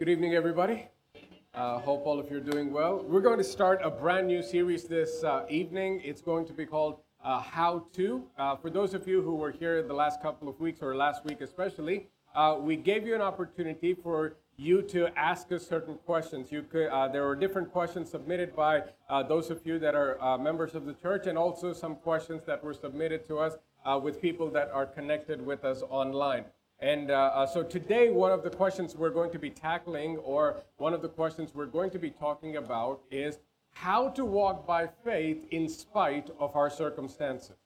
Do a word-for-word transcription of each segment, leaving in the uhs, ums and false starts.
Good evening, everybody. Uh, hope all of you are doing well. We're going to start a brand new series this uh, evening. It's going to be called uh, How To. Uh, for those of you who were here the last couple of weeks, or last week especially, uh, we gave you an opportunity for you to ask us certain questions. You could, uh, there were different questions submitted by uh, those of you that are uh, members of the church, and also some questions that were submitted to us uh, with people that are connected with us online. And uh, uh, so today, one of the questions we're going to be tackling, or one of the questions we're going to be talking about, is how to walk by faith in spite of our circumstances.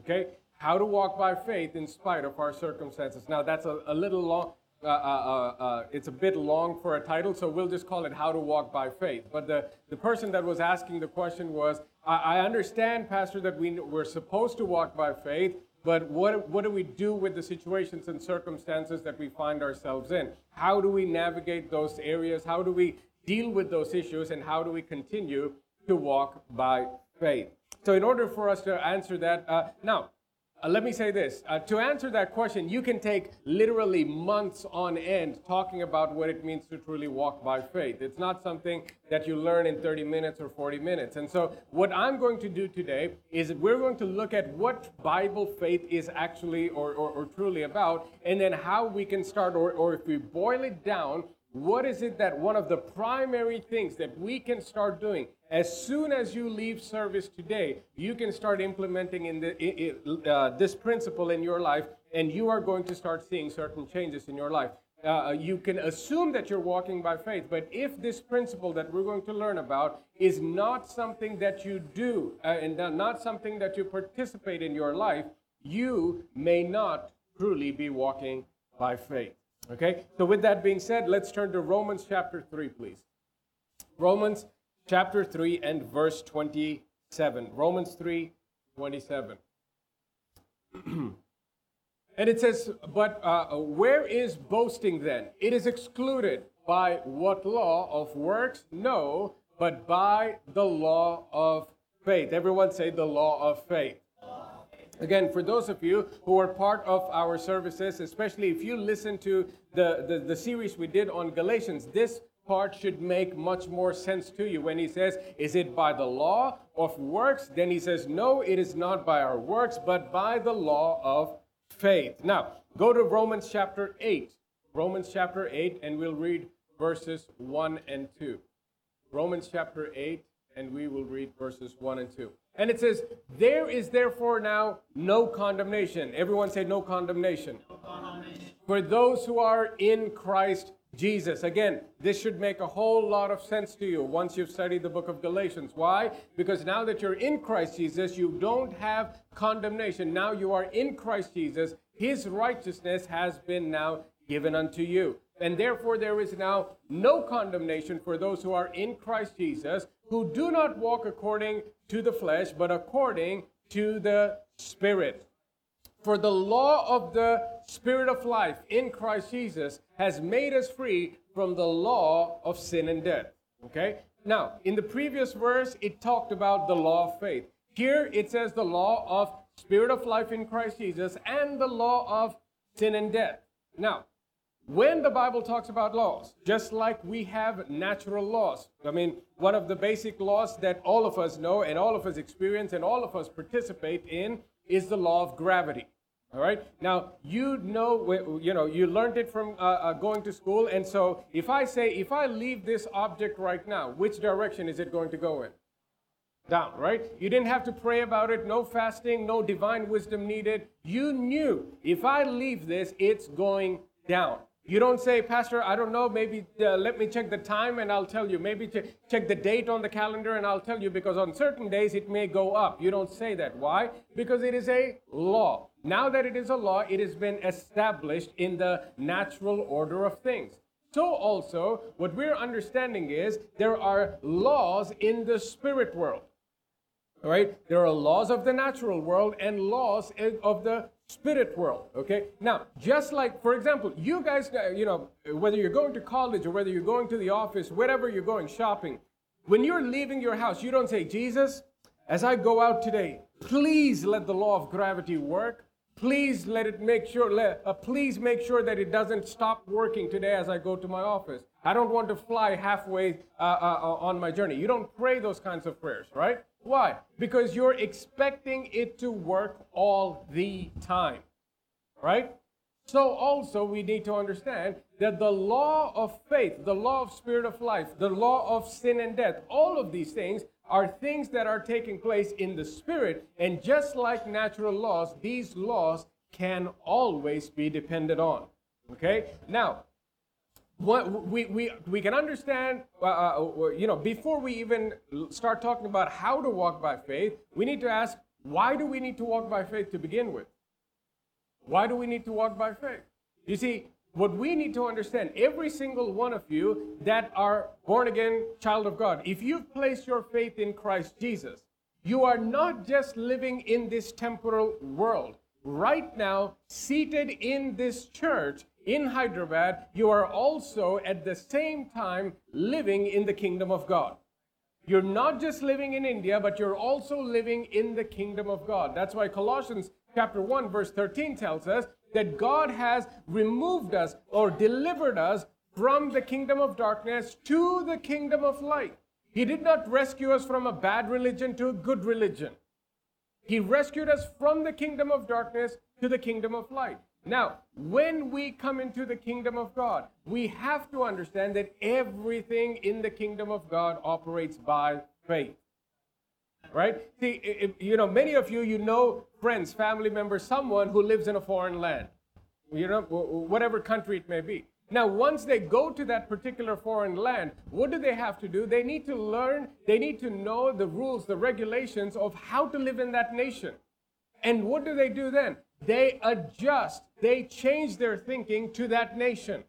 Okay? How to walk by faith in spite of our circumstances. Now, that's a, a little long. Uh, uh, uh, uh, it's a bit long for a title, so we'll just call it How to Walk by Faith. But the, the person that was asking the question was, I, I understand, Pastor, that we, we're supposed to walk by faith, but what, what do we do with the situations and circumstances that we find ourselves in? How do we navigate those areas? How do we deal with those issues? And how do we continue to walk by faith? So in order for us to answer that, uh, now, Uh, let me say this. Uh, to answer that question, you can take literally months on end talking about what it means to truly walk by faith. It's not something that you learn in thirty minutes or forty minutes. And so what I'm going to do today is we're going to look at what Bible faith is actually or, or, or truly about, and then how we can start, or, or if we boil it down, what is it that one of the primary things that we can start doing as soon as you leave service today, you can start implementing in the, it, it, uh, this principle in your life, and you are going to start seeing certain changes in your life. Uh, you can assume that you're walking by faith, but if this principle that we're going to learn about is not something that you do uh, and not something that you participate in your life, you may not truly be walking by faith. Okay, so with that being said, let's turn to Romans chapter three, please. Romans chapter three and verse twenty-seven. Romans three, twenty-seven. And it says, but uh, where is boasting then? It is excluded. By what law? Of works? No, but by the law of faith. Everyone say the law of faith. Again, for those of you who are part of our services, especially if you listen to the, the, the series we did on Galatians, this part should make much more sense to you. When he says, is it by the law of works? Then he says, no, it is not by our works, but by the law of faith. Now, go to Romans chapter eight. Romans chapter eight, and we'll read verses one and two. Romans chapter eight, and we will read verses one and two. And it says, there is therefore now no condemnation. Everyone say no condemnation. No condemnation. For those who are in Christ Jesus. Again, this should make a whole lot of sense to you once you've studied the book of Galatians. Why? Because now that you're in Christ Jesus, you don't have condemnation. Now you are in Christ Jesus. His righteousness has been now given unto you. And therefore there is now no condemnation for those who are in Christ Jesus, who do not walk according to the flesh, but according to the Spirit. For the law of the Spirit of life in Christ Jesus has made us free from the law of sin and death. Okay? Now, in the previous verse, it talked about the law of faith. Here it says the law of Spirit of life in Christ Jesus and the law of sin and death. Now, when the Bible talks about laws, just like we have natural laws, I mean, one of the basic laws that all of us know and all of us experience and all of us participate in is the law of gravity. All right. Now, you know, you know, you learned it from uh, uh, going to school. And so if I say, if I leave this object right now, which direction is it going to go in? Down, right? You didn't have to pray about it. No fasting, no divine wisdom needed. You knew if I leave this, it's going down. You don't say, Pastor, I don't know, maybe uh, let me check the time and I'll tell you. Maybe ch- check the date on the calendar and I'll tell you, because on certain days it may go up. You don't say that. Why? Because it is a law. Now that it is a law, it has been established in the natural order of things. So also, what we're understanding is there are laws in the spirit world. All right? There are laws of the natural world and laws of the spirit world, okay? Now, just like, for example, you guys, you know, whether you're going to college or whether you're going to the office, wherever you're going shopping, when you're leaving your house, you don't say, Jesus, as I go out today, please let the law of gravity work. Please let it make sure, let, uh, please make sure that it doesn't stop working today as I go to my office. I don't want to fly halfway uh, uh, on my journey. You don't pray those kinds of prayers, right? Why? Because you're expecting it to work all the time, right? So also we need to understand that the law of faith, the law of spirit of life, the law of sin and death, all of these things are things that are taking place in the spirit. And just like natural laws, these laws can always be depended on. Okay? Now, what we we we can understand, uh, you know, before we even start talking about how to walk by faith, we need to ask, why do we need to walk by faith to begin with? Why do we need to walk by faith? You see, what we need to understand, every single one of you that are born again, child of God, if you've placed your faith in Christ Jesus, you are not just living in this temporal world. Right now, seated in this church in Hyderabad, you are also at the same time living in the kingdom of God. You're not just living in India, but you're also living in the kingdom of God. That's why Colossians chapter one, verse thirteen tells us that God has removed us or delivered us from the kingdom of darkness to the kingdom of light. He did not rescue us from a bad religion to a good religion. He rescued us from the kingdom of darkness to the kingdom of light. Now, when we come into the kingdom of God, we have to understand that everything in the kingdom of God operates by faith. Right? See, if, you know, many of you, you know friends, family members, someone who lives in a foreign land, you know, whatever country it may be. Now, once they go to that particular foreign land, what do they have to do? They need to learn, they need to know the rules, the regulations of how to live in that nation. And what do they do then? They adjust, they change their thinking to that nation.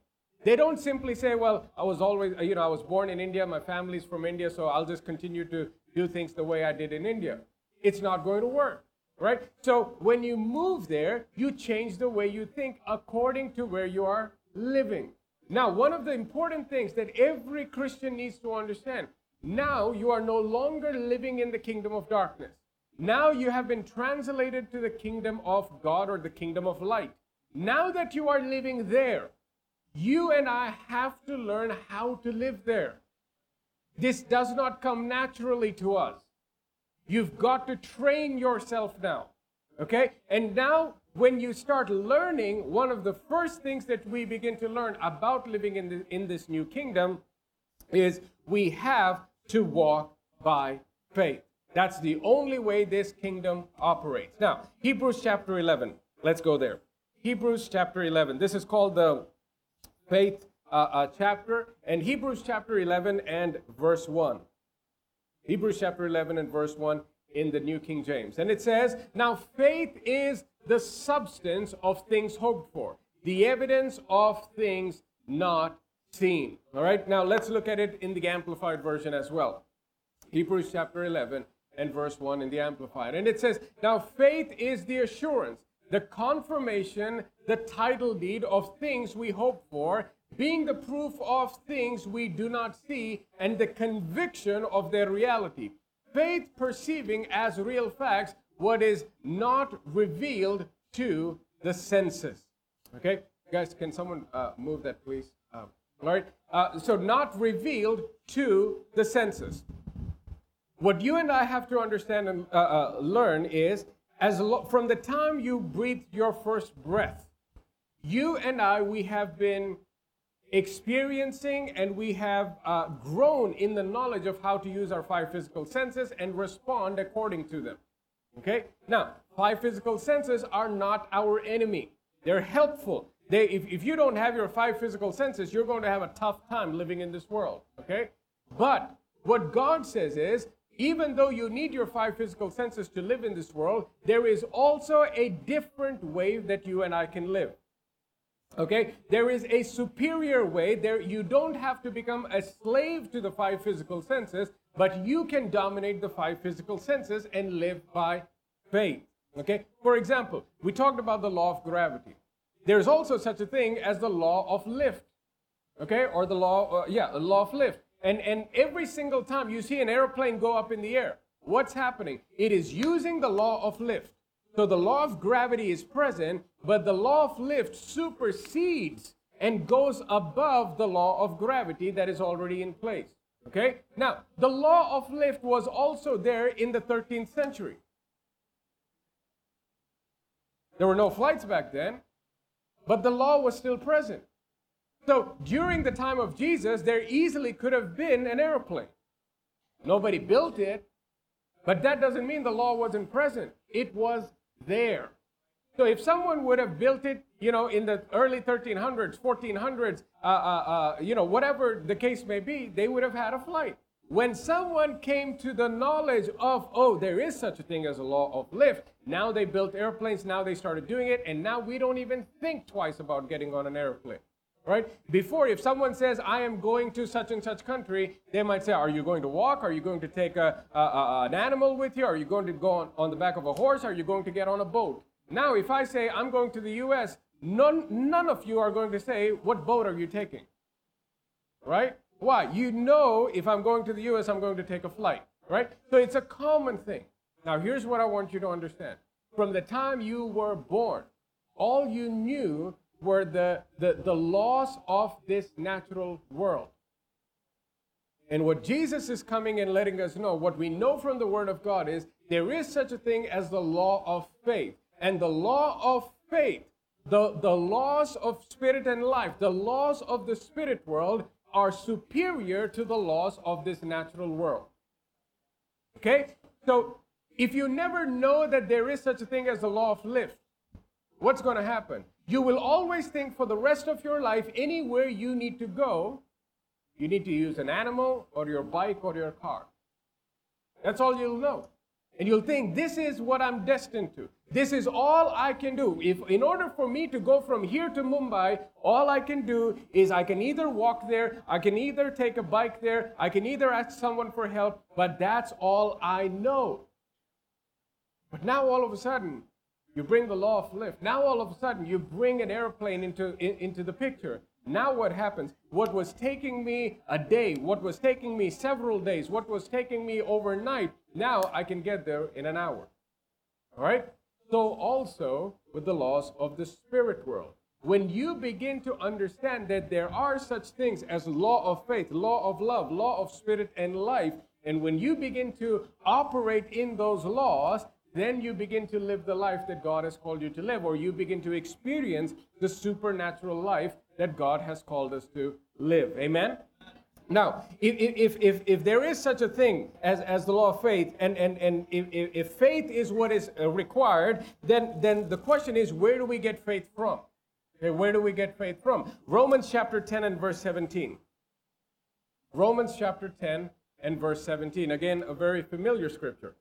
They don't simply say, well, I was always, you know, I was born in India, my family's from India, so I'll just continue to do things the way I did in India. It's not going to work, right? So when you move there, you change the way you think according to where you are living. Now, one of the important things that every Christian needs to understand, now you are no longer living in the kingdom of darkness. Now you have been translated to the kingdom of God or the kingdom of light. Now that you are living there, you and I have to learn how to live there. This does not come naturally to us. You've got to train yourself now, okay? And now when you start learning, one of the first things that we begin to learn about living in, the, in this new kingdom is we have to walk by faith. That's the only way this kingdom operates. Now, Hebrews chapter eleven. Let's go there. Hebrews chapter eleven. This is called the faith uh, uh, chapter, and Hebrews chapter eleven and verse one. Hebrews chapter eleven and verse one in the New King James. And it says, now faith is the substance of things hoped for, the evidence of things not seen. All right, now let's look at it in the Amplified version as well. Hebrews chapter eleven and verse one in the Amplified. And it says, now faith is the assurance, the confirmation, the title deed of things we hope for, being the proof of things we do not see, and the conviction of their reality. Faith perceiving as real facts what is not revealed to the senses. Okay, guys, can someone uh, move that, please? Um, all right, uh, so not revealed to the senses. What you and I have to understand and uh, uh, learn is, As lo- from the time you breathed your first breath, you and I, we have been experiencing and we have uh, grown in the knowledge of how to use our five physical senses and respond according to them. Okay? Now, five physical senses are not our enemy. They're helpful. They, if, if you don't have your five physical senses, you're going to have a tough time living in this world. Okay? But what God says is, even though you need your five physical senses to live in this world, there is also a different way that you and I can live. Okay? There is a superior way. There, you don't have to become a slave to the five physical senses, but you can dominate the five physical senses and live by faith. Okay? For example, we talked about the law of gravity. There's also such a thing as the law of lift. Okay? Or the law, uh, yeah, the law of lift. And and every single time you see an airplane go up in the air, what's happening? It is using the law of lift So the law of gravity is present, but the law of lift supersedes and goes above the law of gravity that is already in place. Okay? Now, the law of lift was also there in the thirteenth century. There were no flights back then, but the law was still present. So during the time of Jesus, there easily could have been an airplane. Nobody built it, but that doesn't mean the law wasn't present. It was there. So if someone would have built it, you know, in the early thirteen hundreds, fourteen hundreds, uh, uh, uh, you know, whatever the case may be, they would have had a flight. When someone came to the knowledge of, oh, there is such a thing as a law of lift, now they built airplanes, now they started doing it, and now we don't even think twice about getting on an airplane, right? Before, if someone says, I am going to such and such country, they might say, are you going to walk? Are you going to take a, a, a, an animal with you? Are you going to go on, on the back of a horse? Are you going to get on a boat? Now, if I say, I'm going to the U S, none, none of you are going to say, what boat are you taking, right? Why? You know, if I'm going to the U S, I'm going to take a flight, right? So it's a common thing. Now, here's what I want you to understand. From the time you were born, all you knew were the, the, the laws of this natural world. And what Jesus is coming and letting us know, what we know from the Word of God is, there is such a thing as the law of faith. And the law of faith, the, the laws of spirit and life, the laws of the spirit world, are superior to the laws of this natural world. Okay? So, if you never know that there is such a thing as the law of lift, what's going to happen? You will always think for the rest of your life, anywhere you need to go, you need to use an animal or your bike or your car. That's all you'll know. And you'll think, this is what I'm destined to. This is all I can do. If in order for me to go from here to Mumbai, all I can do is I can either walk there, I can either take a bike there, I can either ask someone for help, but that's all I know. But now all of a sudden, you bring the law of lift. Now all of a sudden, you bring an airplane into, in, into the picture. Now what happens? What was taking me a day, what was taking me several days, what was taking me overnight, now I can get there in an hour. All right? So also with the laws of the spirit world. When you begin to understand that there are such things as law of faith, law of love, law of spirit and life, and when you begin to operate in those laws, then you begin to live the life that God has called you to live, or you begin to experience the supernatural life that God has called us to live. Amen? Now, if, if, if, if there is such a thing as, as the law of faith, and, and, and if, if faith is what is required, then, then the question is, where do we get faith from? Okay, where do we get faith from? Romans chapter ten and verse seventeen. Romans chapter ten and verse seventeen. Again, a very familiar scripture.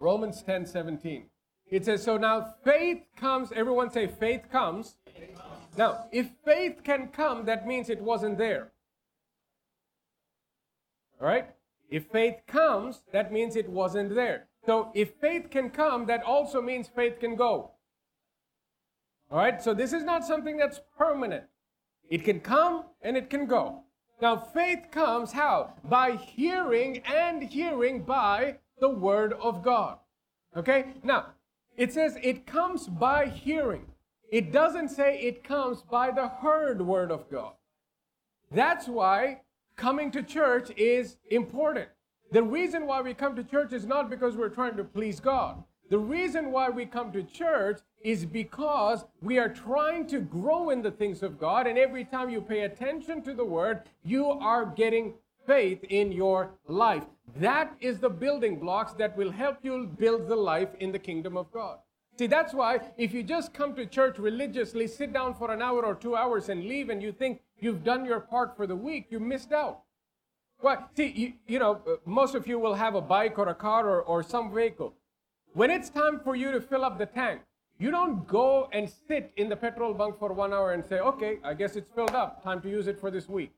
Romans ten, seventeen. It says, so now faith comes, everyone say faith comes. Faith comes. Now, if faith can come, that means it wasn't there. All right? If faith comes, that means it wasn't there. So if faith can come, that also means faith can go. All right? So this is not something that's permanent. It can come and it can go. Now, faith comes how? By hearing, and hearing by the Word of God. Okay? Now, it says it comes by hearing. It doesn't say it comes by the heard Word of God. That's why coming to church is important. The reason why we come to church is not because we're trying to please God. The reason why we come to church is because we are trying to grow in the things of God, and every time you pay attention to the Word, you are getting faith in your life. That is the building blocks that will help you build the life in the kingdom of God. See, that's why if you just come to church religiously, sit down for an hour or two hours and leave, and you think you've done your part for the week, you missed out. Well, see, you, you know, most of you will have a bike or a car or, or some vehicle. When it's time for you to fill up the tank, you don't go and sit in the petrol bunk for one hour and say, okay, I guess it's filled up, time to use it for this week.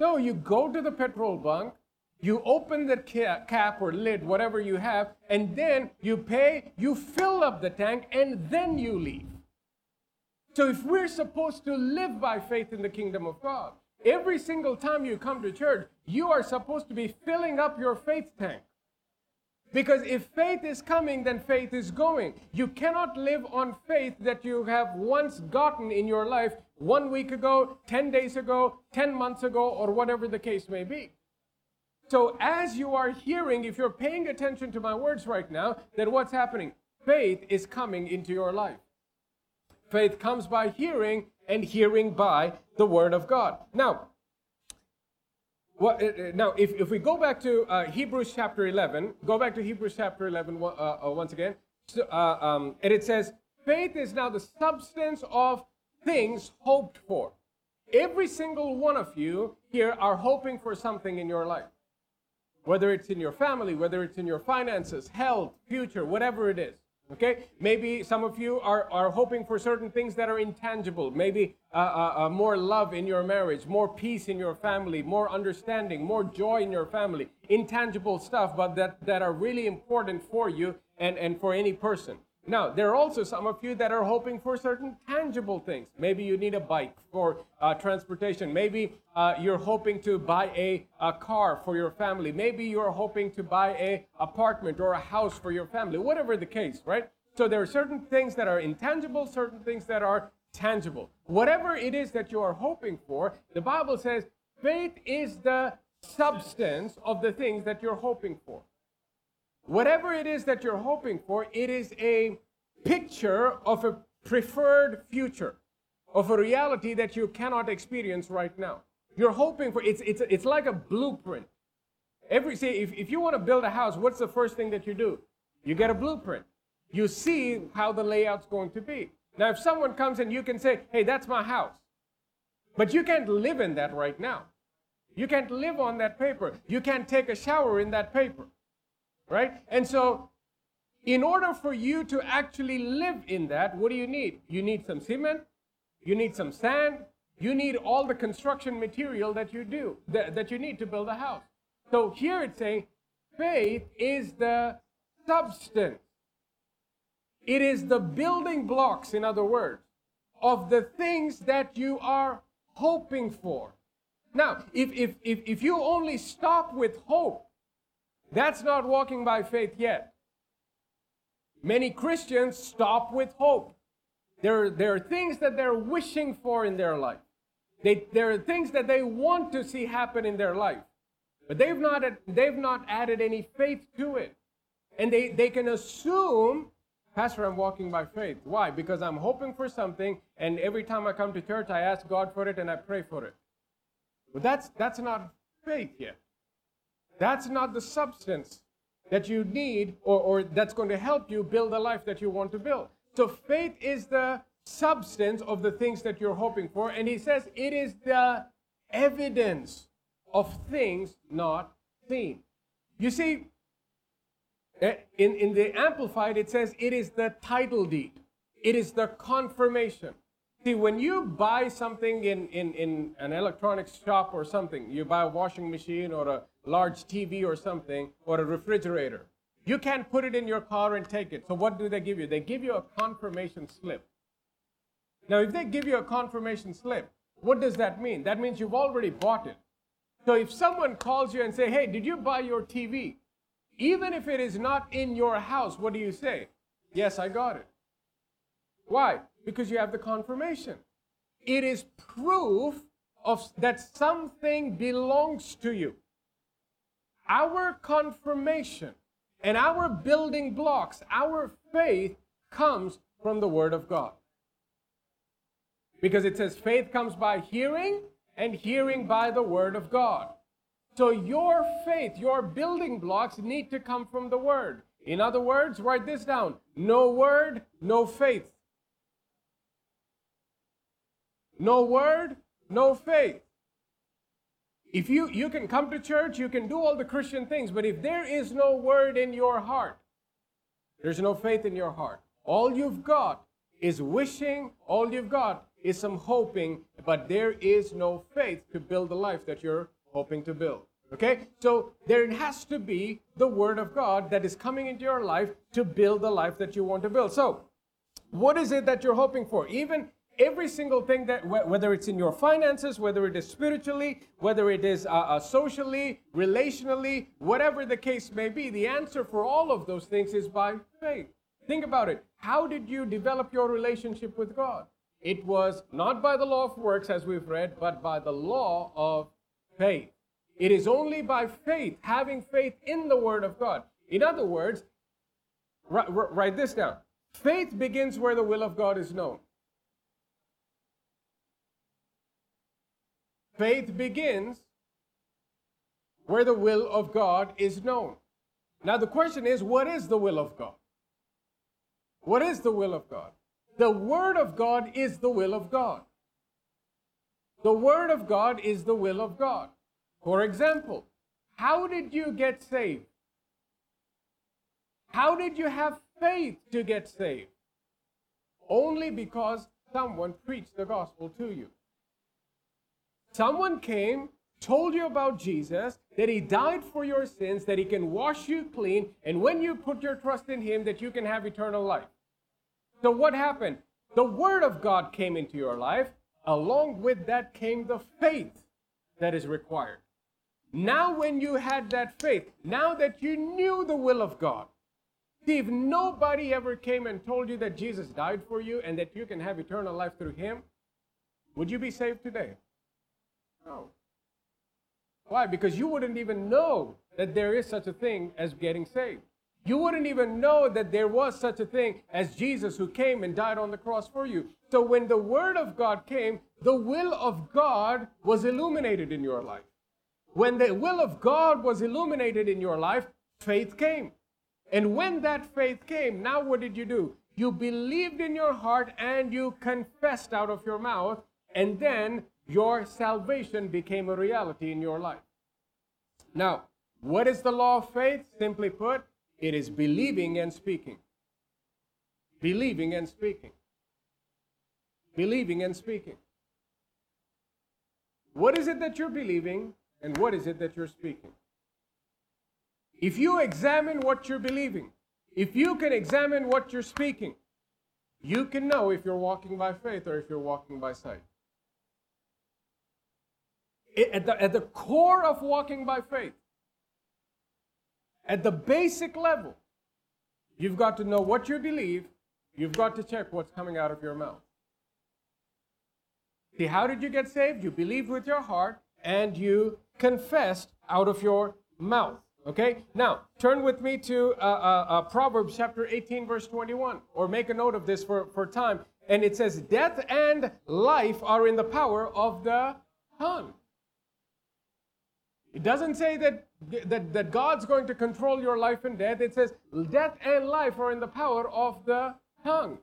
No, you go to the petrol bunk, you open the cap or lid, whatever you have, and then you pay, you fill up the tank, and then you leave. So if we're supposed to live by faith in the kingdom of God, every single time you come to church, you are supposed to be filling up your faith tank. Because if faith is coming, then faith is going. You cannot live on faith that you have once gotten in your life one week ago, ten days ago, ten months ago, or whatever the case may be. So as you are hearing, if you're paying attention to my words right now, then what's happening? Faith is coming into your life. Faith comes by hearing, and hearing by the Word of God. Now, well, now if, if we go back to uh, Hebrews chapter eleven, go back to Hebrews chapter eleven uh, uh, once again, so, uh, um, and it says, faith is now the substance of things hoped for. Every single one of you here are hoping for something in your life, whether it's in your family, whether it's in your finances, health, future, whatever it is. Okay, maybe some of you are, are hoping for certain things that are intangible, maybe uh, uh, uh, more love in your marriage, more peace in your family, more understanding, more joy in your family, intangible stuff, but that, that are really important for you and, and for any person. Now, there are also some of you that are hoping for certain tangible things. Maybe you need a bike for uh, transportation. Maybe uh, you're hoping to buy a, a car for your family. Maybe you're hoping to buy an apartment or a house for your family, whatever the case, right? So there are certain things that are intangible, certain things that are tangible. Whatever it is that you are hoping for, the Bible says faith is the substance of the things that you're hoping for. Whatever it is that you're hoping for, it is a picture of a preferred future, of a reality that you cannot experience right now. You're hoping for, it's it's it's like a blueprint. Every say, if, if you want to build a house, what's the first thing that you do? You get a blueprint. You see how the layout's going to be. Now, if someone comes and you can say, hey, that's my house, but you can't live in that right now. You can't live on that paper. You can't take a shower in that paper. Right? And so, in order for you to actually live in that, what do you need? You need some cement, you need some sand, you need all the construction material that you do, that, that you need to build a house. So here it's saying, faith is the substance. It is the building blocks, in other words, of the things that you are hoping for. Now, if if if, if you only stop with hope, that's not walking by faith yet. Many Christians stop with hope. There, there are things that they're wishing for in their life. They, there are things that they want to see happen in their life. But they've not, they've not added any faith to it. And they, they can assume, Pastor, I'm walking by faith. Why? Because I'm hoping for something, and every time I come to church, I ask God for it and I pray for it. But that's, that's not faith yet. That's not the substance that you need or, or that's going to help you build the life that you want to build. So faith is the substance of the things that you're hoping for. And he says it is the evidence of things not seen. You see, in, in the Amplified, it says it is the title deed. It is the confirmation. See, when you buy something in, in, in an electronics shop or something, you buy a washing machine or a large T V or something, or a refrigerator, you can't put it in your car and take it. So what do they give you? They give you a confirmation slip. Now, if they give you a confirmation slip, what does that mean? That means you've already bought it. So if someone calls you and say, hey, did you buy your T V? Even if it is not in your house, what do you say? Yes, I got it. Why? Because you have the confirmation. It is proof of that something belongs to you. Our confirmation and our building blocks, our faith comes from the Word of God. Because it says faith comes by hearing and hearing by the Word of God. So your faith, your building blocks need to come from the Word. In other words, write this down. No Word, no faith. No Word, no faith. If you, you can come to church, you can do all the Christian things, but if there is no word in your heart, there's no faith in your heart. All you've got is wishing, all you've got is some hoping, but there is no faith to build the life that you're hoping to build. Okay? So there has to be the Word of God that is coming into your life to build the life that you want to build. So what is it that you're hoping for? Even every single thing that, whether it's in your finances, whether it is spiritually, whether it is uh, uh, socially, relationally, whatever the case may be, the answer for all of those things is by faith. Think about it. How did you develop your relationship with God? It was not by the law of works, as we've read, but by the law of faith. It is only by faith, having faith in the Word of God. In other words, write, write this down. Faith begins where the will of God is known. Faith begins where the will of God is known. Now the question is, what is the will of God? What is the will of God? The Word of God is the will of God. The Word of God is the will of God. For example, how did you get saved? How did you have faith to get saved? Only because someone preached the gospel to you. Someone came, told you about Jesus, that He died for your sins, that He can wash you clean, and when you put your trust in Him, that you can have eternal life. So what happened? The Word of God came into your life. Along with that came the faith that is required. Now when you had that faith, now that you knew the will of God, see, if nobody ever came and told you that Jesus died for you and that you can have eternal life through Him, would you be saved today? No. Why? Because you wouldn't even know that there is such a thing as getting saved. You wouldn't even know that there was such a thing as Jesus who came and died on the cross for you. So when the Word of God came, the will of God was illuminated in your life. When the will of God was illuminated in your life, faith came. And when that faith came, now what did you do? You believed in your heart and you confessed out of your mouth, and then your salvation became a reality in your life. Now, what is the law of faith? Simply put, it is believing and speaking. Believing and speaking. Believing and speaking. What is it that you're believing and what is it that you're speaking? If you examine what you're believing, if you can examine what you're speaking, you can know if you're walking by faith or if you're walking by sight. At the, at the core of walking by faith, at the basic level, you've got to know what you believe. You've got to check what's coming out of your mouth. See, how did you get saved? You believed with your heart and you confessed out of your mouth. Okay? Now, turn with me to uh, uh, uh, Proverbs chapter eighteen, verse twenty-one, or make a note of this for, for time. And it says, death and life are in the power of the tongue. It doesn't say that, that, that God's going to control your life and death. It says death and life are in the power of the tongue.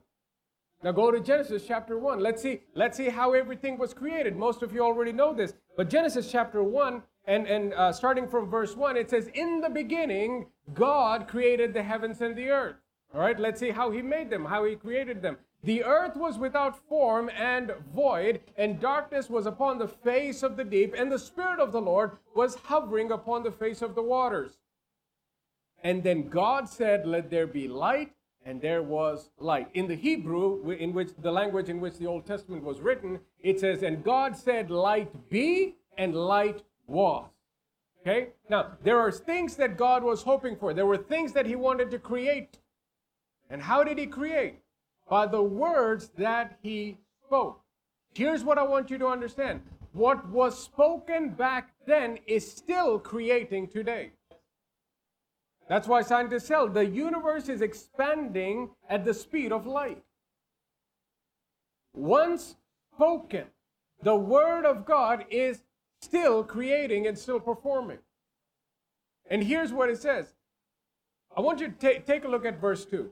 Now go to Genesis chapter one. Let's see, let's see how everything was created. Most of you already know this. But Genesis chapter one, and, and uh, starting from verse one, it says, in the beginning, God created the heavens and the earth. All right, let's see how He made them, how He created them. The earth was without form and void, and darkness was upon the face of the deep, and the Spirit of the Lord was hovering upon the face of the waters. And then God said, let there be light, and there was light. In the Hebrew, in which the language in which the Old Testament was written, it says, and God said, light be, and light was. Okay? Now, there are things that God was hoping for. There were things that He wanted to create. And how did He create? By the words that He spoke. Here's what I want you to understand. What was spoken back then is still creating today. That's why scientists tell the universe is expanding at the speed of light. Once spoken, the Word of God is still creating and still performing. And here's what it says. I want you to t- take a look at verse two.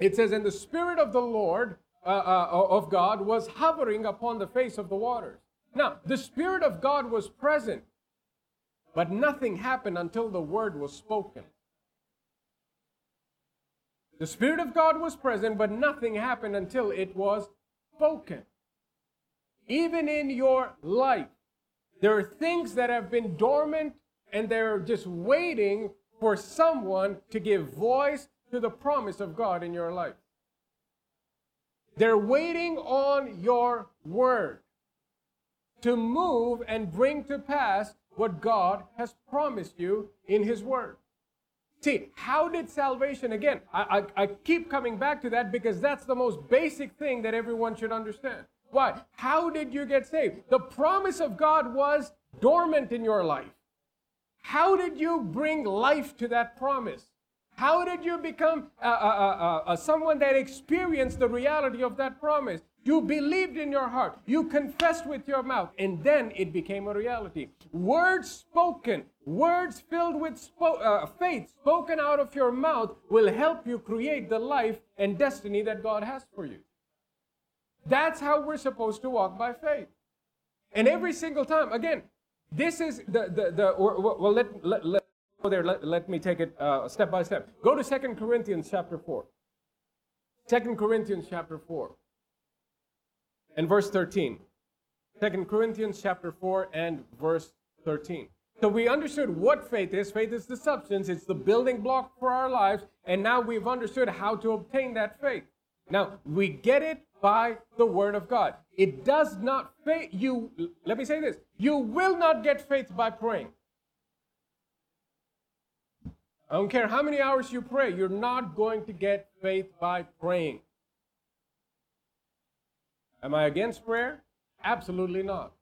It says, and the Spirit of the Lord, uh, uh, of God, was hovering upon the face of the waters. Now, the Spirit of God was present, but nothing happened until the Word was spoken. The Spirit of God was present, but nothing happened until it was spoken. Even in your life, there are things that have been dormant, and they're just waiting for someone to give voice to the promise of God in your life. They're waiting on your word to move and bring to pass what God has promised you in his word. See, how did salvation, again, I, I, I keep coming back to that because that's the most basic thing that everyone should understand. Why? How did you get saved? The promise of God was dormant in your life. How did you bring life to that promise? How did you become uh, uh, uh, uh, someone that experienced the reality of that promise? You believed in your heart. You confessed with your mouth. And then it became a reality. Words spoken, words filled with spo- uh, faith spoken out of your mouth will help you create the life and destiny that God has for you. That's how we're supposed to walk by faith. And every single time, again, this is the, the, the or, or, well, let, let, let, go there, let, let me take it uh, step by step. Go to Second Corinthians chapter four. Second Corinthians chapter four and verse thirteen. Second Corinthians chapter four and verse thirteen. So we understood what faith is. Faith is the substance. It's the building block for our lives. And now we've understood how to obtain that faith. Now, we get it by the word of God. It does not faith you. Let me say this. You will not get faith by praying. I don't care how many hours you pray. You're not going to get faith by praying. Am I against prayer? Absolutely not.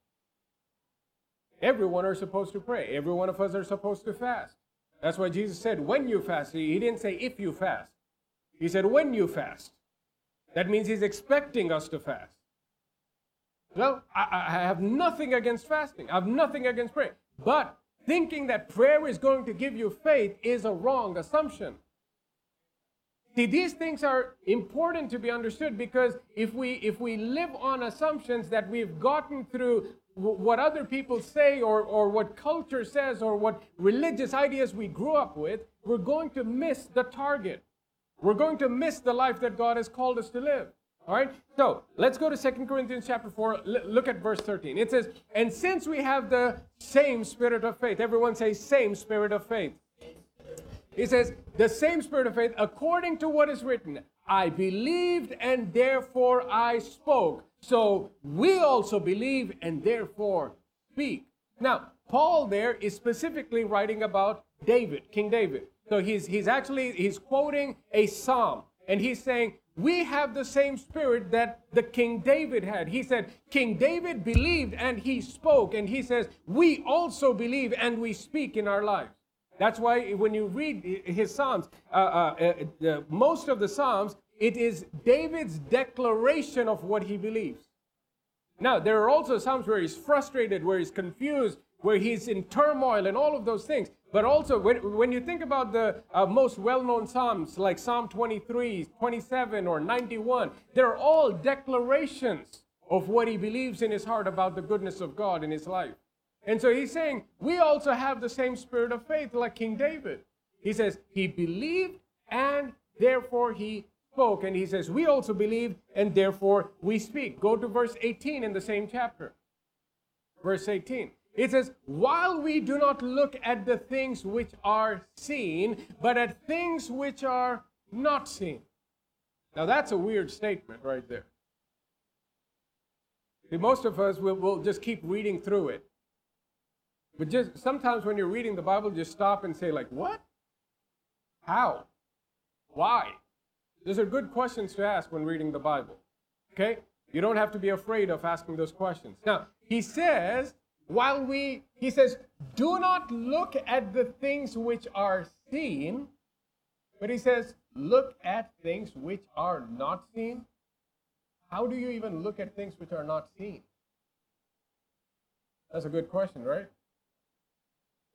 Everyone are supposed to pray. Every one of us are supposed to fast. That's why Jesus said, when you fast. He didn't say if you fast. He said, when you fast. That means he's expecting us to fast. No, I, I have nothing against fasting. I have nothing against prayer. But thinking that prayer is going to give you faith is a wrong assumption. See, these things are important to be understood because if we if we live on assumptions that we've gotten through w- what other people say or, or what culture says or what religious ideas we grew up with, we're going to miss the target. We're going to miss the life that God has called us to live. All right? So, let's go to Second Corinthians chapter four. L- look at verse thirteen. It says, and since we have the same spirit of faith. Everyone say, same spirit of faith. It says, the same spirit of faith, according to what is written, I believed and therefore I spoke. So, we also believe and therefore speak. Now, Paul there is specifically writing about David, King David. So he's he's actually, he's quoting a psalm. And he's saying, we have the same spirit that the King David had. He said, King David believed and he spoke. And he says, we also believe and we speak in our lives. That's why when you read his psalms, uh, uh, uh, uh, most of the psalms, it is David's declaration of what he believes. Now, there are also psalms where he's frustrated, where he's confused, where he's in turmoil and all of those things. But also, when, when you think about the uh, most well-known Psalms, like Psalm twenty-three, twenty-seven, or ninety-one, they're all declarations of what he believes in his heart about the goodness of God in his life. And so he's saying, we also have the same spirit of faith like King David. He says, he believed and therefore he spoke. And he says, we also believe and therefore we speak. Go to verse eighteen in the same chapter. Verse eighteen. It says, while we do not look at the things which are seen, but at things which are not seen. Now, that's a weird statement right there. See, most of us will, will just keep reading through it. But just sometimes when you're reading the Bible, just stop and say, like, what? How? Why? Those are good questions to ask when reading the Bible. Okay? You don't have to be afraid of asking those questions. Now, he says... While we, he says, do not look at the things which are seen, but he says, look at things which are not seen. How do you even look at things which are not seen? That's a good question, right?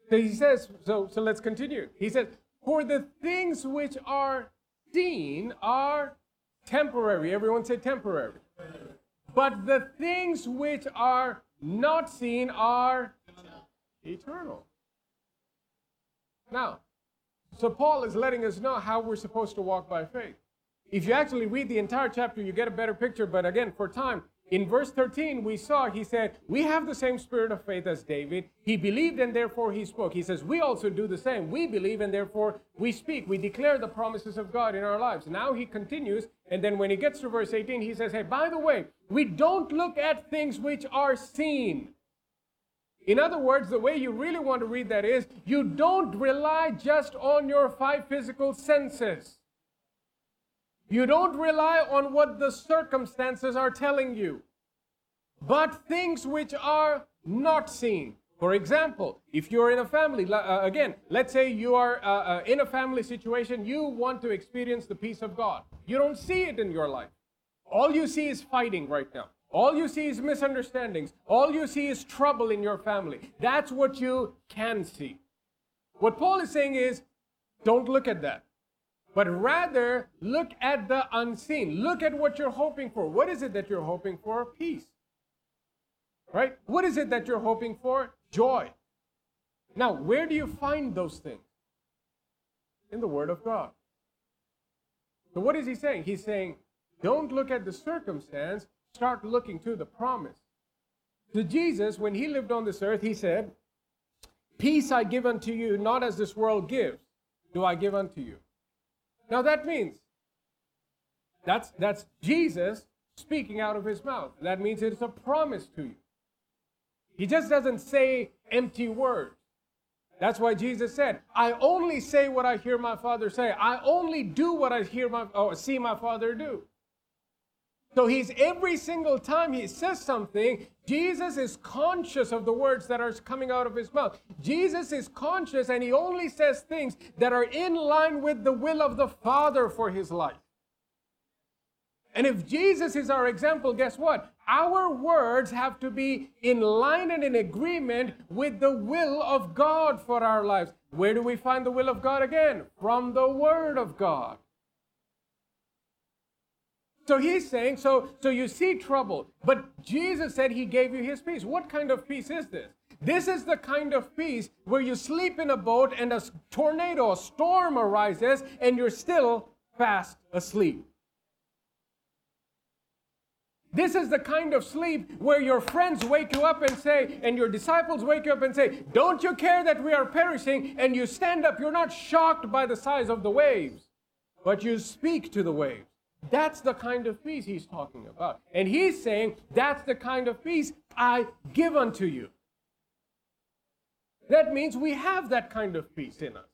So he says, so, so let's continue. He says, for the things which are seen are temporary. Everyone say temporary. But the things which are not seen are eternal. Now, so Paul is letting us know how we're supposed to walk by faith. If you actually read the entire chapter, you get a better picture. But again, for time, In verse thirteen, we saw, he said, we have the same spirit of faith as David. He believed and therefore he spoke. He says, we also do the same. We believe and therefore we speak. We declare the promises of God in our lives. Now he continues, and then when he gets to verse eighteen, he says, hey, by the way, we don't look at things which are seen. In other words, the way you really want to read that is, you don't rely just on your five physical senses. You don't rely on what the circumstances are telling you, but things which are not seen. For example, if you're in a family, uh, again, let's say you are uh, uh, in a family situation, you want to experience the peace of God. You don't see it in your life. All you see is fighting right now. All you see is misunderstandings. All you see is trouble in your family. That's what you can see. What Paul is saying is, don't look at that. But rather, look at the unseen. Look at what you're hoping for. What is it that you're hoping for? Peace. Right? What is it that you're hoping for? Joy. Now, where do you find those things? In the Word of God. So what is he saying? He's saying, don't look at the circumstance. Start looking to the promise. So Jesus, when he lived on this earth, he said, peace I give unto you, not as this world gives, do I give unto you. Now that means, that's, that's Jesus speaking out of his mouth. That means it's a promise to you. He just doesn't say empty words. That's why Jesus said, I only say what I hear my Father say. I only do what I hear my, or see my Father do. So he's, every single time he says something, Jesus is conscious of the words that are coming out of his mouth. Jesus is conscious, and he only says things that are in line with the will of the Father for his life. And if Jesus is our example, guess what? Our words have to be in line and in agreement with the will of God for our lives. Where do we find the will of God again? From the Word of God. So he's saying, so, so you see trouble, but Jesus said he gave you his peace. What kind of peace is this? This is the kind of peace where you sleep in a boat and a tornado, a storm arises, and you're still fast asleep. This is the kind of sleep where your friends wake you up and say, and your disciples wake you up and say, don't you care that we are perishing? And you stand up, you're not shocked by the size of the waves, but you speak to the waves. That's the kind of peace he's talking about. And he's saying, that's the kind of peace I give unto you. That means we have that kind of peace in us.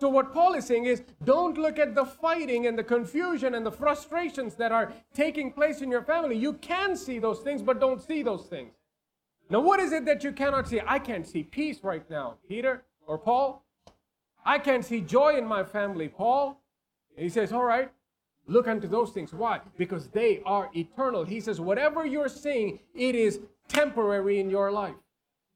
So what Paul is saying is, don't look at the fighting and the confusion and the frustrations that are taking place in your family. You can see those things, but don't see those things. Now, what is it that you cannot see? I can't see peace right now, Peter or Paul. I can't see joy in my family, Paul. And he says, all right. Look unto those things. Why? Because they are eternal. He says, whatever you're seeing, it is temporary in your life.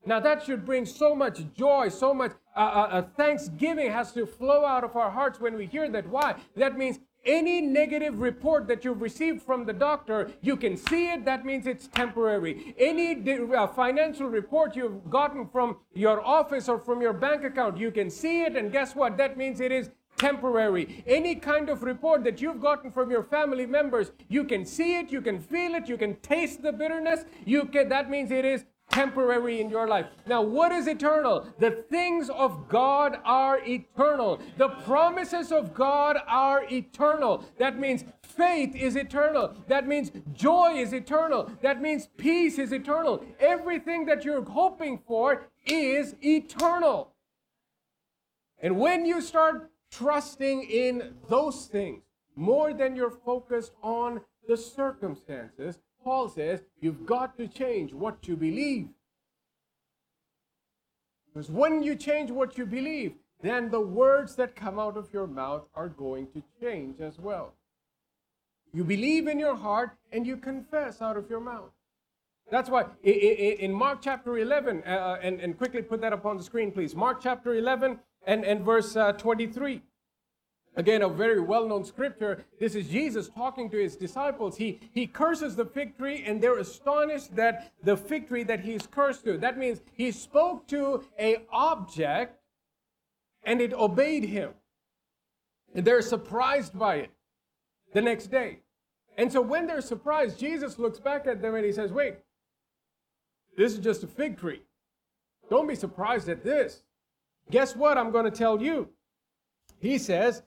Now that should bring so much joy, so much uh, uh, thanksgiving has to flow out of our hearts when we hear that. Why? That means any negative report that you've received from the doctor, you can see it. That means it's temporary. Any uh, financial report you've gotten from your office or from your bank account, you can see it. And guess what? That means it is temporary. Any kind of report that you've gotten from your family members, you can see it, you can feel it, you can taste the bitterness. You can, that means it is temporary in your life. Now, what is eternal? The things of God are eternal. The promises of God are eternal. That means faith is eternal. That means joy is eternal. That means peace is eternal. Everything that you're hoping for is eternal. And when you start trusting in those things more than you're focused on the circumstances, Paul says you've got to change what you believe. Because when you change what you believe, then the words that come out of your mouth are going to change as well. You believe in your heart and you confess out of your mouth. That's why in Mark chapter eleven, uh, and, and quickly put that up on the screen, please. Mark chapter eleven and, and verse uh, twenty-three. Again, a very well-known scripture. This is Jesus talking to his disciples. He, he curses the fig tree, and they're astonished that the fig tree that he's cursed to. That means he spoke to an object, and it obeyed him. And they're surprised by it the next day. And so when they're surprised, Jesus looks back at them and he says, wait, this is just a fig tree. Don't be surprised at this. Guess what I'm going to tell you? He says,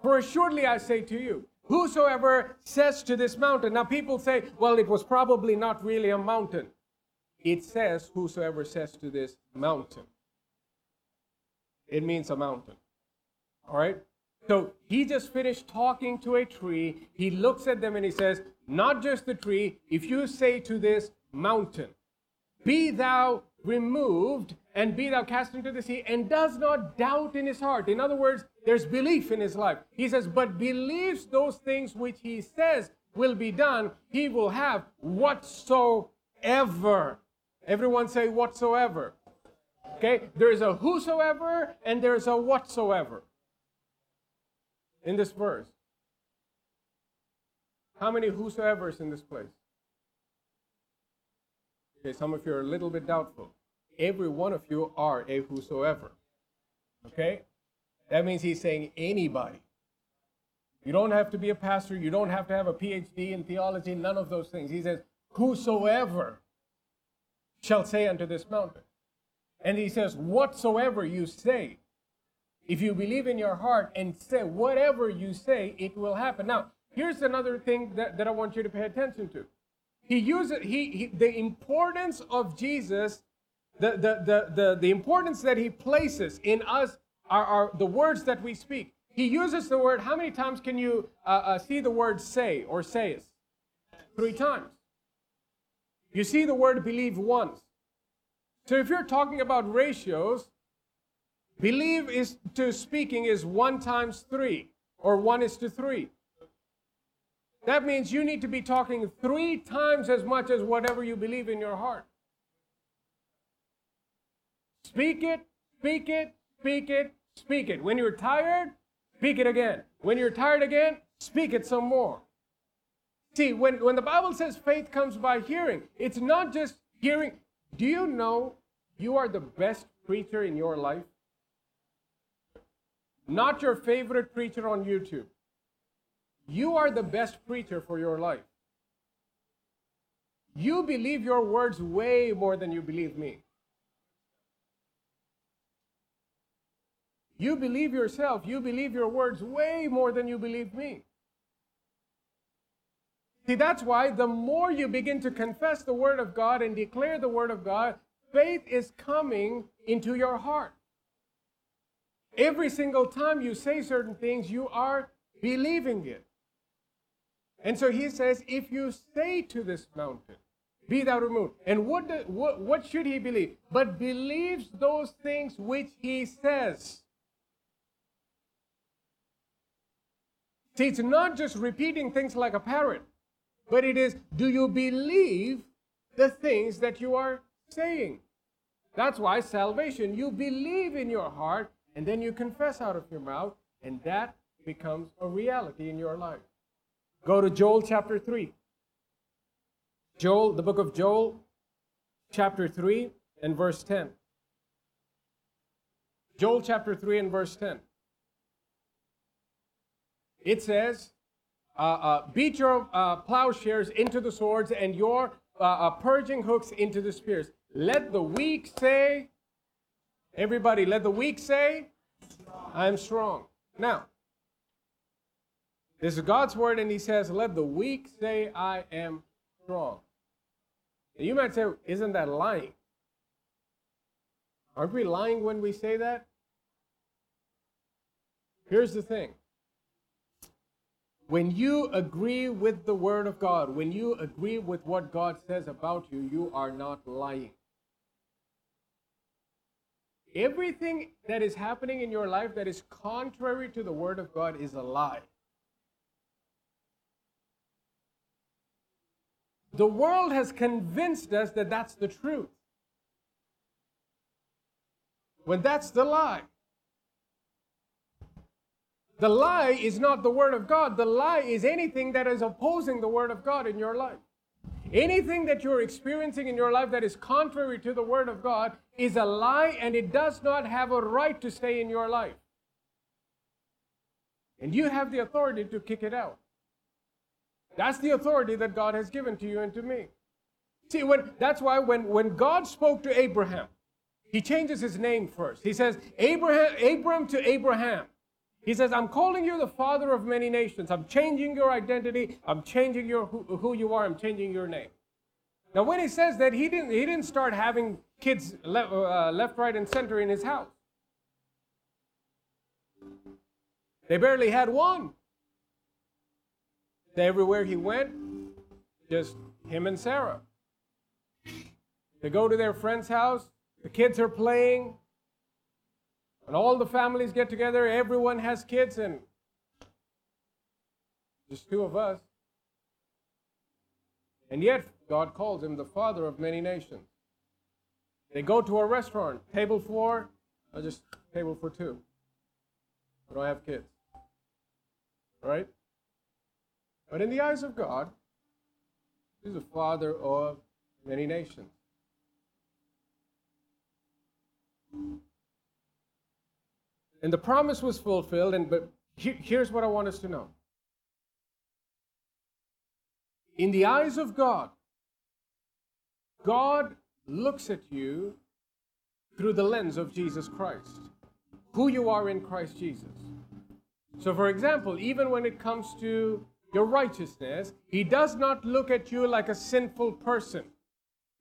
for assuredly I say to you, whosoever says to this mountain. Now people say, well, it was probably not really a mountain. It says, whosoever says to this mountain. It means a mountain. All right? So he just finished talking to a tree. He looks at them and he says, not just the tree, if you say to this mountain, be thou removed and be thou cast into the sea, and does not doubt in his heart. In other words, there's belief in his life. He says, but believes those things which he says will be done, he will have whatsoever. Everyone say whatsoever. Okay, there is a whosoever and there is a whatsoever in this verse. How many whosoevers in this place? Okay, some of you are a little bit doubtful. Every one of you are a whosoever. Okay? That means he's saying anybody. You don't have to be a pastor. You don't have to have a P H D in theology. None of those things. He says, whosoever shall say unto this mountain. And he says, whatsoever you say, if you believe in your heart and say whatever you say, it will happen. Now, here's another thing that, that I want you to pay attention to. He uses he, he the importance of Jesus, the, the, the, the, the importance that he places in us are, are the words that we speak. He uses the word, how many times can you uh, uh, see the word say or sayest? Three times. You see the word believe once. So if you're talking about ratios, believe is to speaking is one times three, or one is to three. That means you need to be talking three times as much as whatever you believe in your heart. Speak it, speak it, speak it, speak it. When you're tired, speak it again. When you're tired again, speak it some more. See, when, when the Bible says faith comes by hearing, it's not just hearing. Do you know you are the best preacher in your life? Not your favorite preacher on YouTube. You are the best preacher for your life. You believe your words way more than you believe me. You believe yourself. You believe your words way more than you believe me. See, that's why the more you begin to confess the Word of God and declare the Word of God, faith is coming into your heart. Every single time you say certain things, you are believing it. And so he says, if you say to this mountain, be thou removed. And what, do, what what should he believe? But believes those things which he says. See, it's not just repeating things like a parrot, but it is, do you believe the things that you are saying? That's why salvation, you believe in your heart, and then you confess out of your mouth, and that becomes a reality in your life. Go to Joel chapter three. Joel, the book of Joel, chapter three and verse ten. Joel chapter three and verse ten. It says, uh, uh, beat your uh, plowshares into the swords and your uh, uh, purging hooks into the spears. Let the weak say, everybody, let the weak say, I am strong. Now, this is God's word, and he says, let the weak say, I am strong. And you might say, isn't that lying? Aren't we lying when we say that? Here's the thing. When you agree with the word of God, when you agree with what God says about you, you are not lying. Everything that is happening in your life that is contrary to the word of God is a lie. The world has convinced us that that's the truth, when that's the lie. The lie is not the Word of God. The lie is anything that is opposing the Word of God in your life. Anything that you're experiencing in your life that is contrary to the Word of God is a lie, and it does not have a right to stay in your life. And you have the authority to kick it out. That's the authority that God has given to you and to me. See, when, that's why when, when God spoke to Abraham, he changes his name first. He says, Abraham, Abram to Abraham. He says, I'm calling you the father of many nations. I'm changing your identity. I'm changing your who, who you are. I'm changing your name. Now, when he says that, he didn't, he didn't start having kids left, uh, left, right, and center in his house. They barely had one. Everywhere he went, just him and Sarah. They go to their friend's house. The kids are playing. And all the families get together. Everyone has kids, and just two of us. And yet, God calls him the father of many nations. They go to a restaurant. Table for, or just table for two. We don't have kids. Right? But in the eyes of God, he's the father of many nations. And the promise was fulfilled, and but he, here's what I want us to know. In the eyes of God, God looks at you through the lens of Jesus Christ, who you are in Christ Jesus. So, for example, even when it comes to your righteousness, he does not look at you like a sinful person.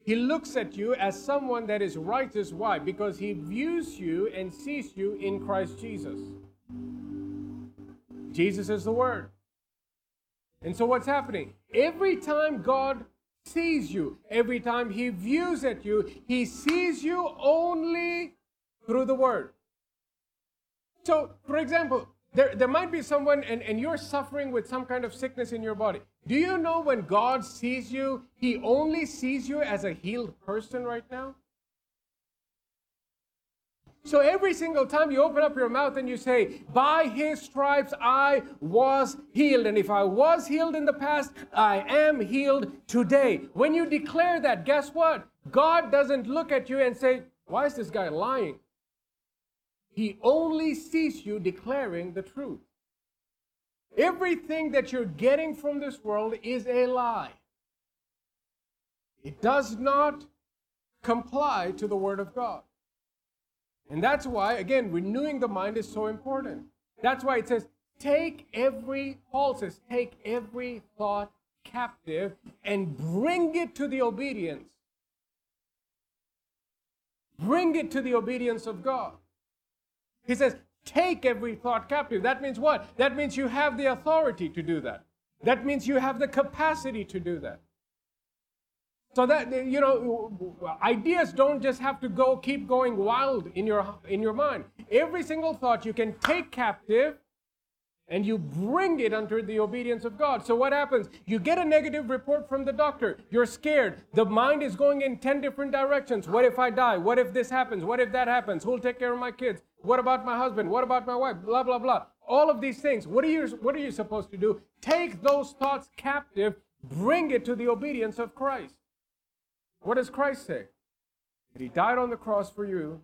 He looks at you as someone that is righteous. Why? Because he views you and sees you in Christ Jesus. Jesus is the Word. And so what's happening? Every time God sees you, every time he views at you, he sees you only through the Word. So, for example, There, there might be someone, and, and you're suffering with some kind of sickness in your body. Do you know when God sees you, he only sees you as a healed person right now? So every single time you open up your mouth and you say, by his stripes I was healed. And if I was healed in the past, I am healed today. When you declare that, guess what? God doesn't look at you and say, why is this guy lying? He only sees you declaring the truth. Everything that you're getting from this world is a lie. It does not comply to the Word of God. And that's why, again, renewing the mind is so important. That's why it says, take every Paul says, take every thought captive and bring it to the obedience. Bring it to the obedience of God. He says, take every thought captive. That means what? That means you have the authority to do that. That means you have the capacity to do that. So that, you know, ideas don't just have to go, keep going wild in your, in your mind. Every single thought you can take captive and you bring it under the obedience of God. So what happens? You get a negative report from the doctor. You're scared. The mind is going in ten different directions. What if I die? What if this happens? What if that happens? Who'll take care of my kids? What about my husband? What about my wife? Blah, blah, blah. All of these things. What are you, what are you supposed to do? Take those thoughts captive. Bring it to the obedience of Christ. What does Christ say? That he died on the cross for you,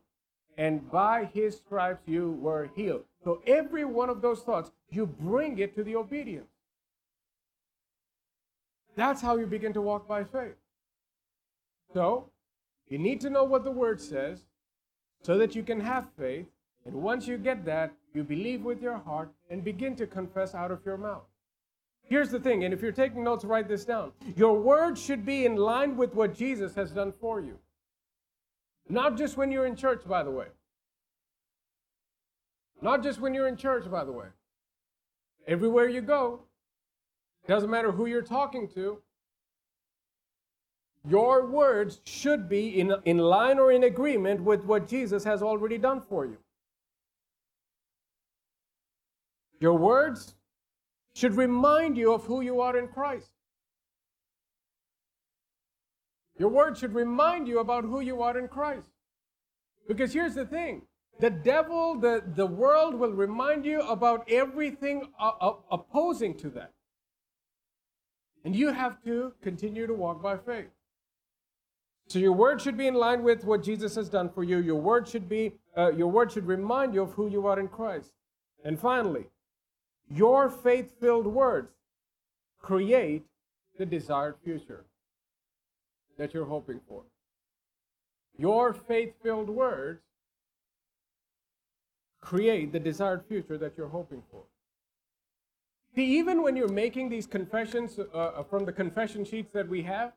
and by his stripes you were healed. So every one of those thoughts, you bring it to the obedience. That's how you begin to walk by faith. So, you need to know what the Word says so that you can have faith. And once you get that, you believe with your heart and begin to confess out of your mouth. Here's the thing, and if you're taking notes, write this down. Your words should be in line with what Jesus has done for you. Not just when you're in church, by the way. Not just when you're in church, by the way. Everywhere you go, doesn't matter who you're talking to, your words should be in, in line or in agreement with what Jesus has already done for you. Your words should remind you of who you are in Christ. Your words should remind you about who you are in Christ. Because here's the thing. The devil, the, the world will remind you about everything opposing to that. And you have to continue to walk by faith. So your word should be in line with what Jesus has done for you. Your word should be, uh, your word should remind you of who you are in Christ. And finally, your faith-filled words create the desired future that you're hoping for. Your faith-filled words create the desired future that you're hoping for. See, even when you're making these confessions uh, from the confession sheets that we have,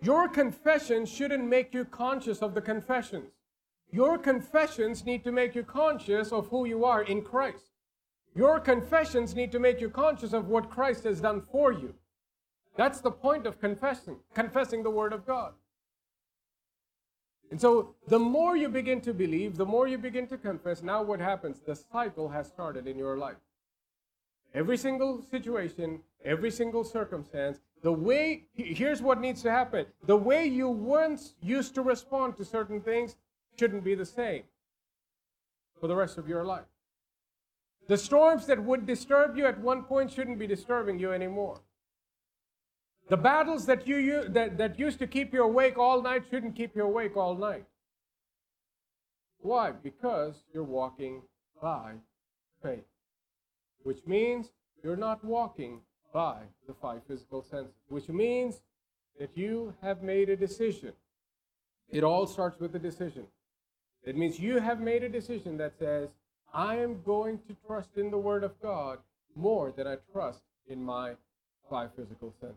your confessions shouldn't make you conscious of the confessions. Your confessions need to make you conscious of who you are in Christ. Your confessions need to make you conscious of what Christ has done for you. That's the point of confessing, confessing the Word of God. And so, the more you begin to believe, the more you begin to confess, now what happens? The cycle has started in your life. Every single situation, every single circumstance, the way, here's what needs to happen. The way you once used to respond to certain things shouldn't be the same for the rest of your life. The storms that would disturb you at one point shouldn't be disturbing you anymore. The battles that you, you that, that used to keep you awake all night shouldn't keep you awake all night. Why? Because you're walking by faith, which means you're not walking by the five physical senses, which means that you have made a decision. It all starts with a decision. It means you have made a decision that says, I am going to trust in the Word of God more than I trust in my five physical senses.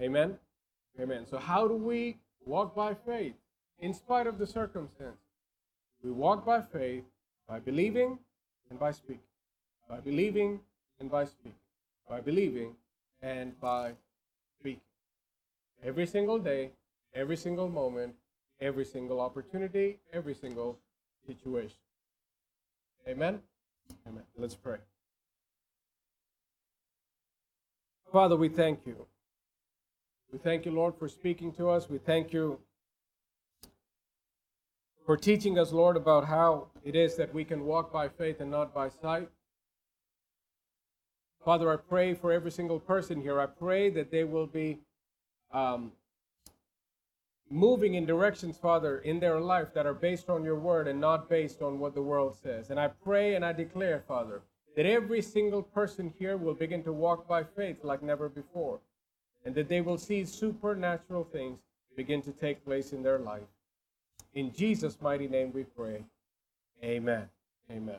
Amen? Amen. So how do we walk by faith in spite of the circumstance? We walk by faith by believing and by speaking. By believing and by speaking. By believing and by speaking. Every single day, every single moment, every single opportunity, every single situation. Amen? Amen. Let's pray. Father, we thank you. We thank you, Lord, for speaking to us. We thank you for teaching us, Lord, about how it is that we can walk by faith and not by sight. Father, I pray for every single person here. I pray that they will be um, moving in directions, Father, in their life that are based on your word and not based on what the world says. And I pray and I declare, Father, that every single person here will begin to walk by faith like never before, and that they will see supernatural things begin to take place in their life. In Jesus' mighty name we pray. Amen. Amen.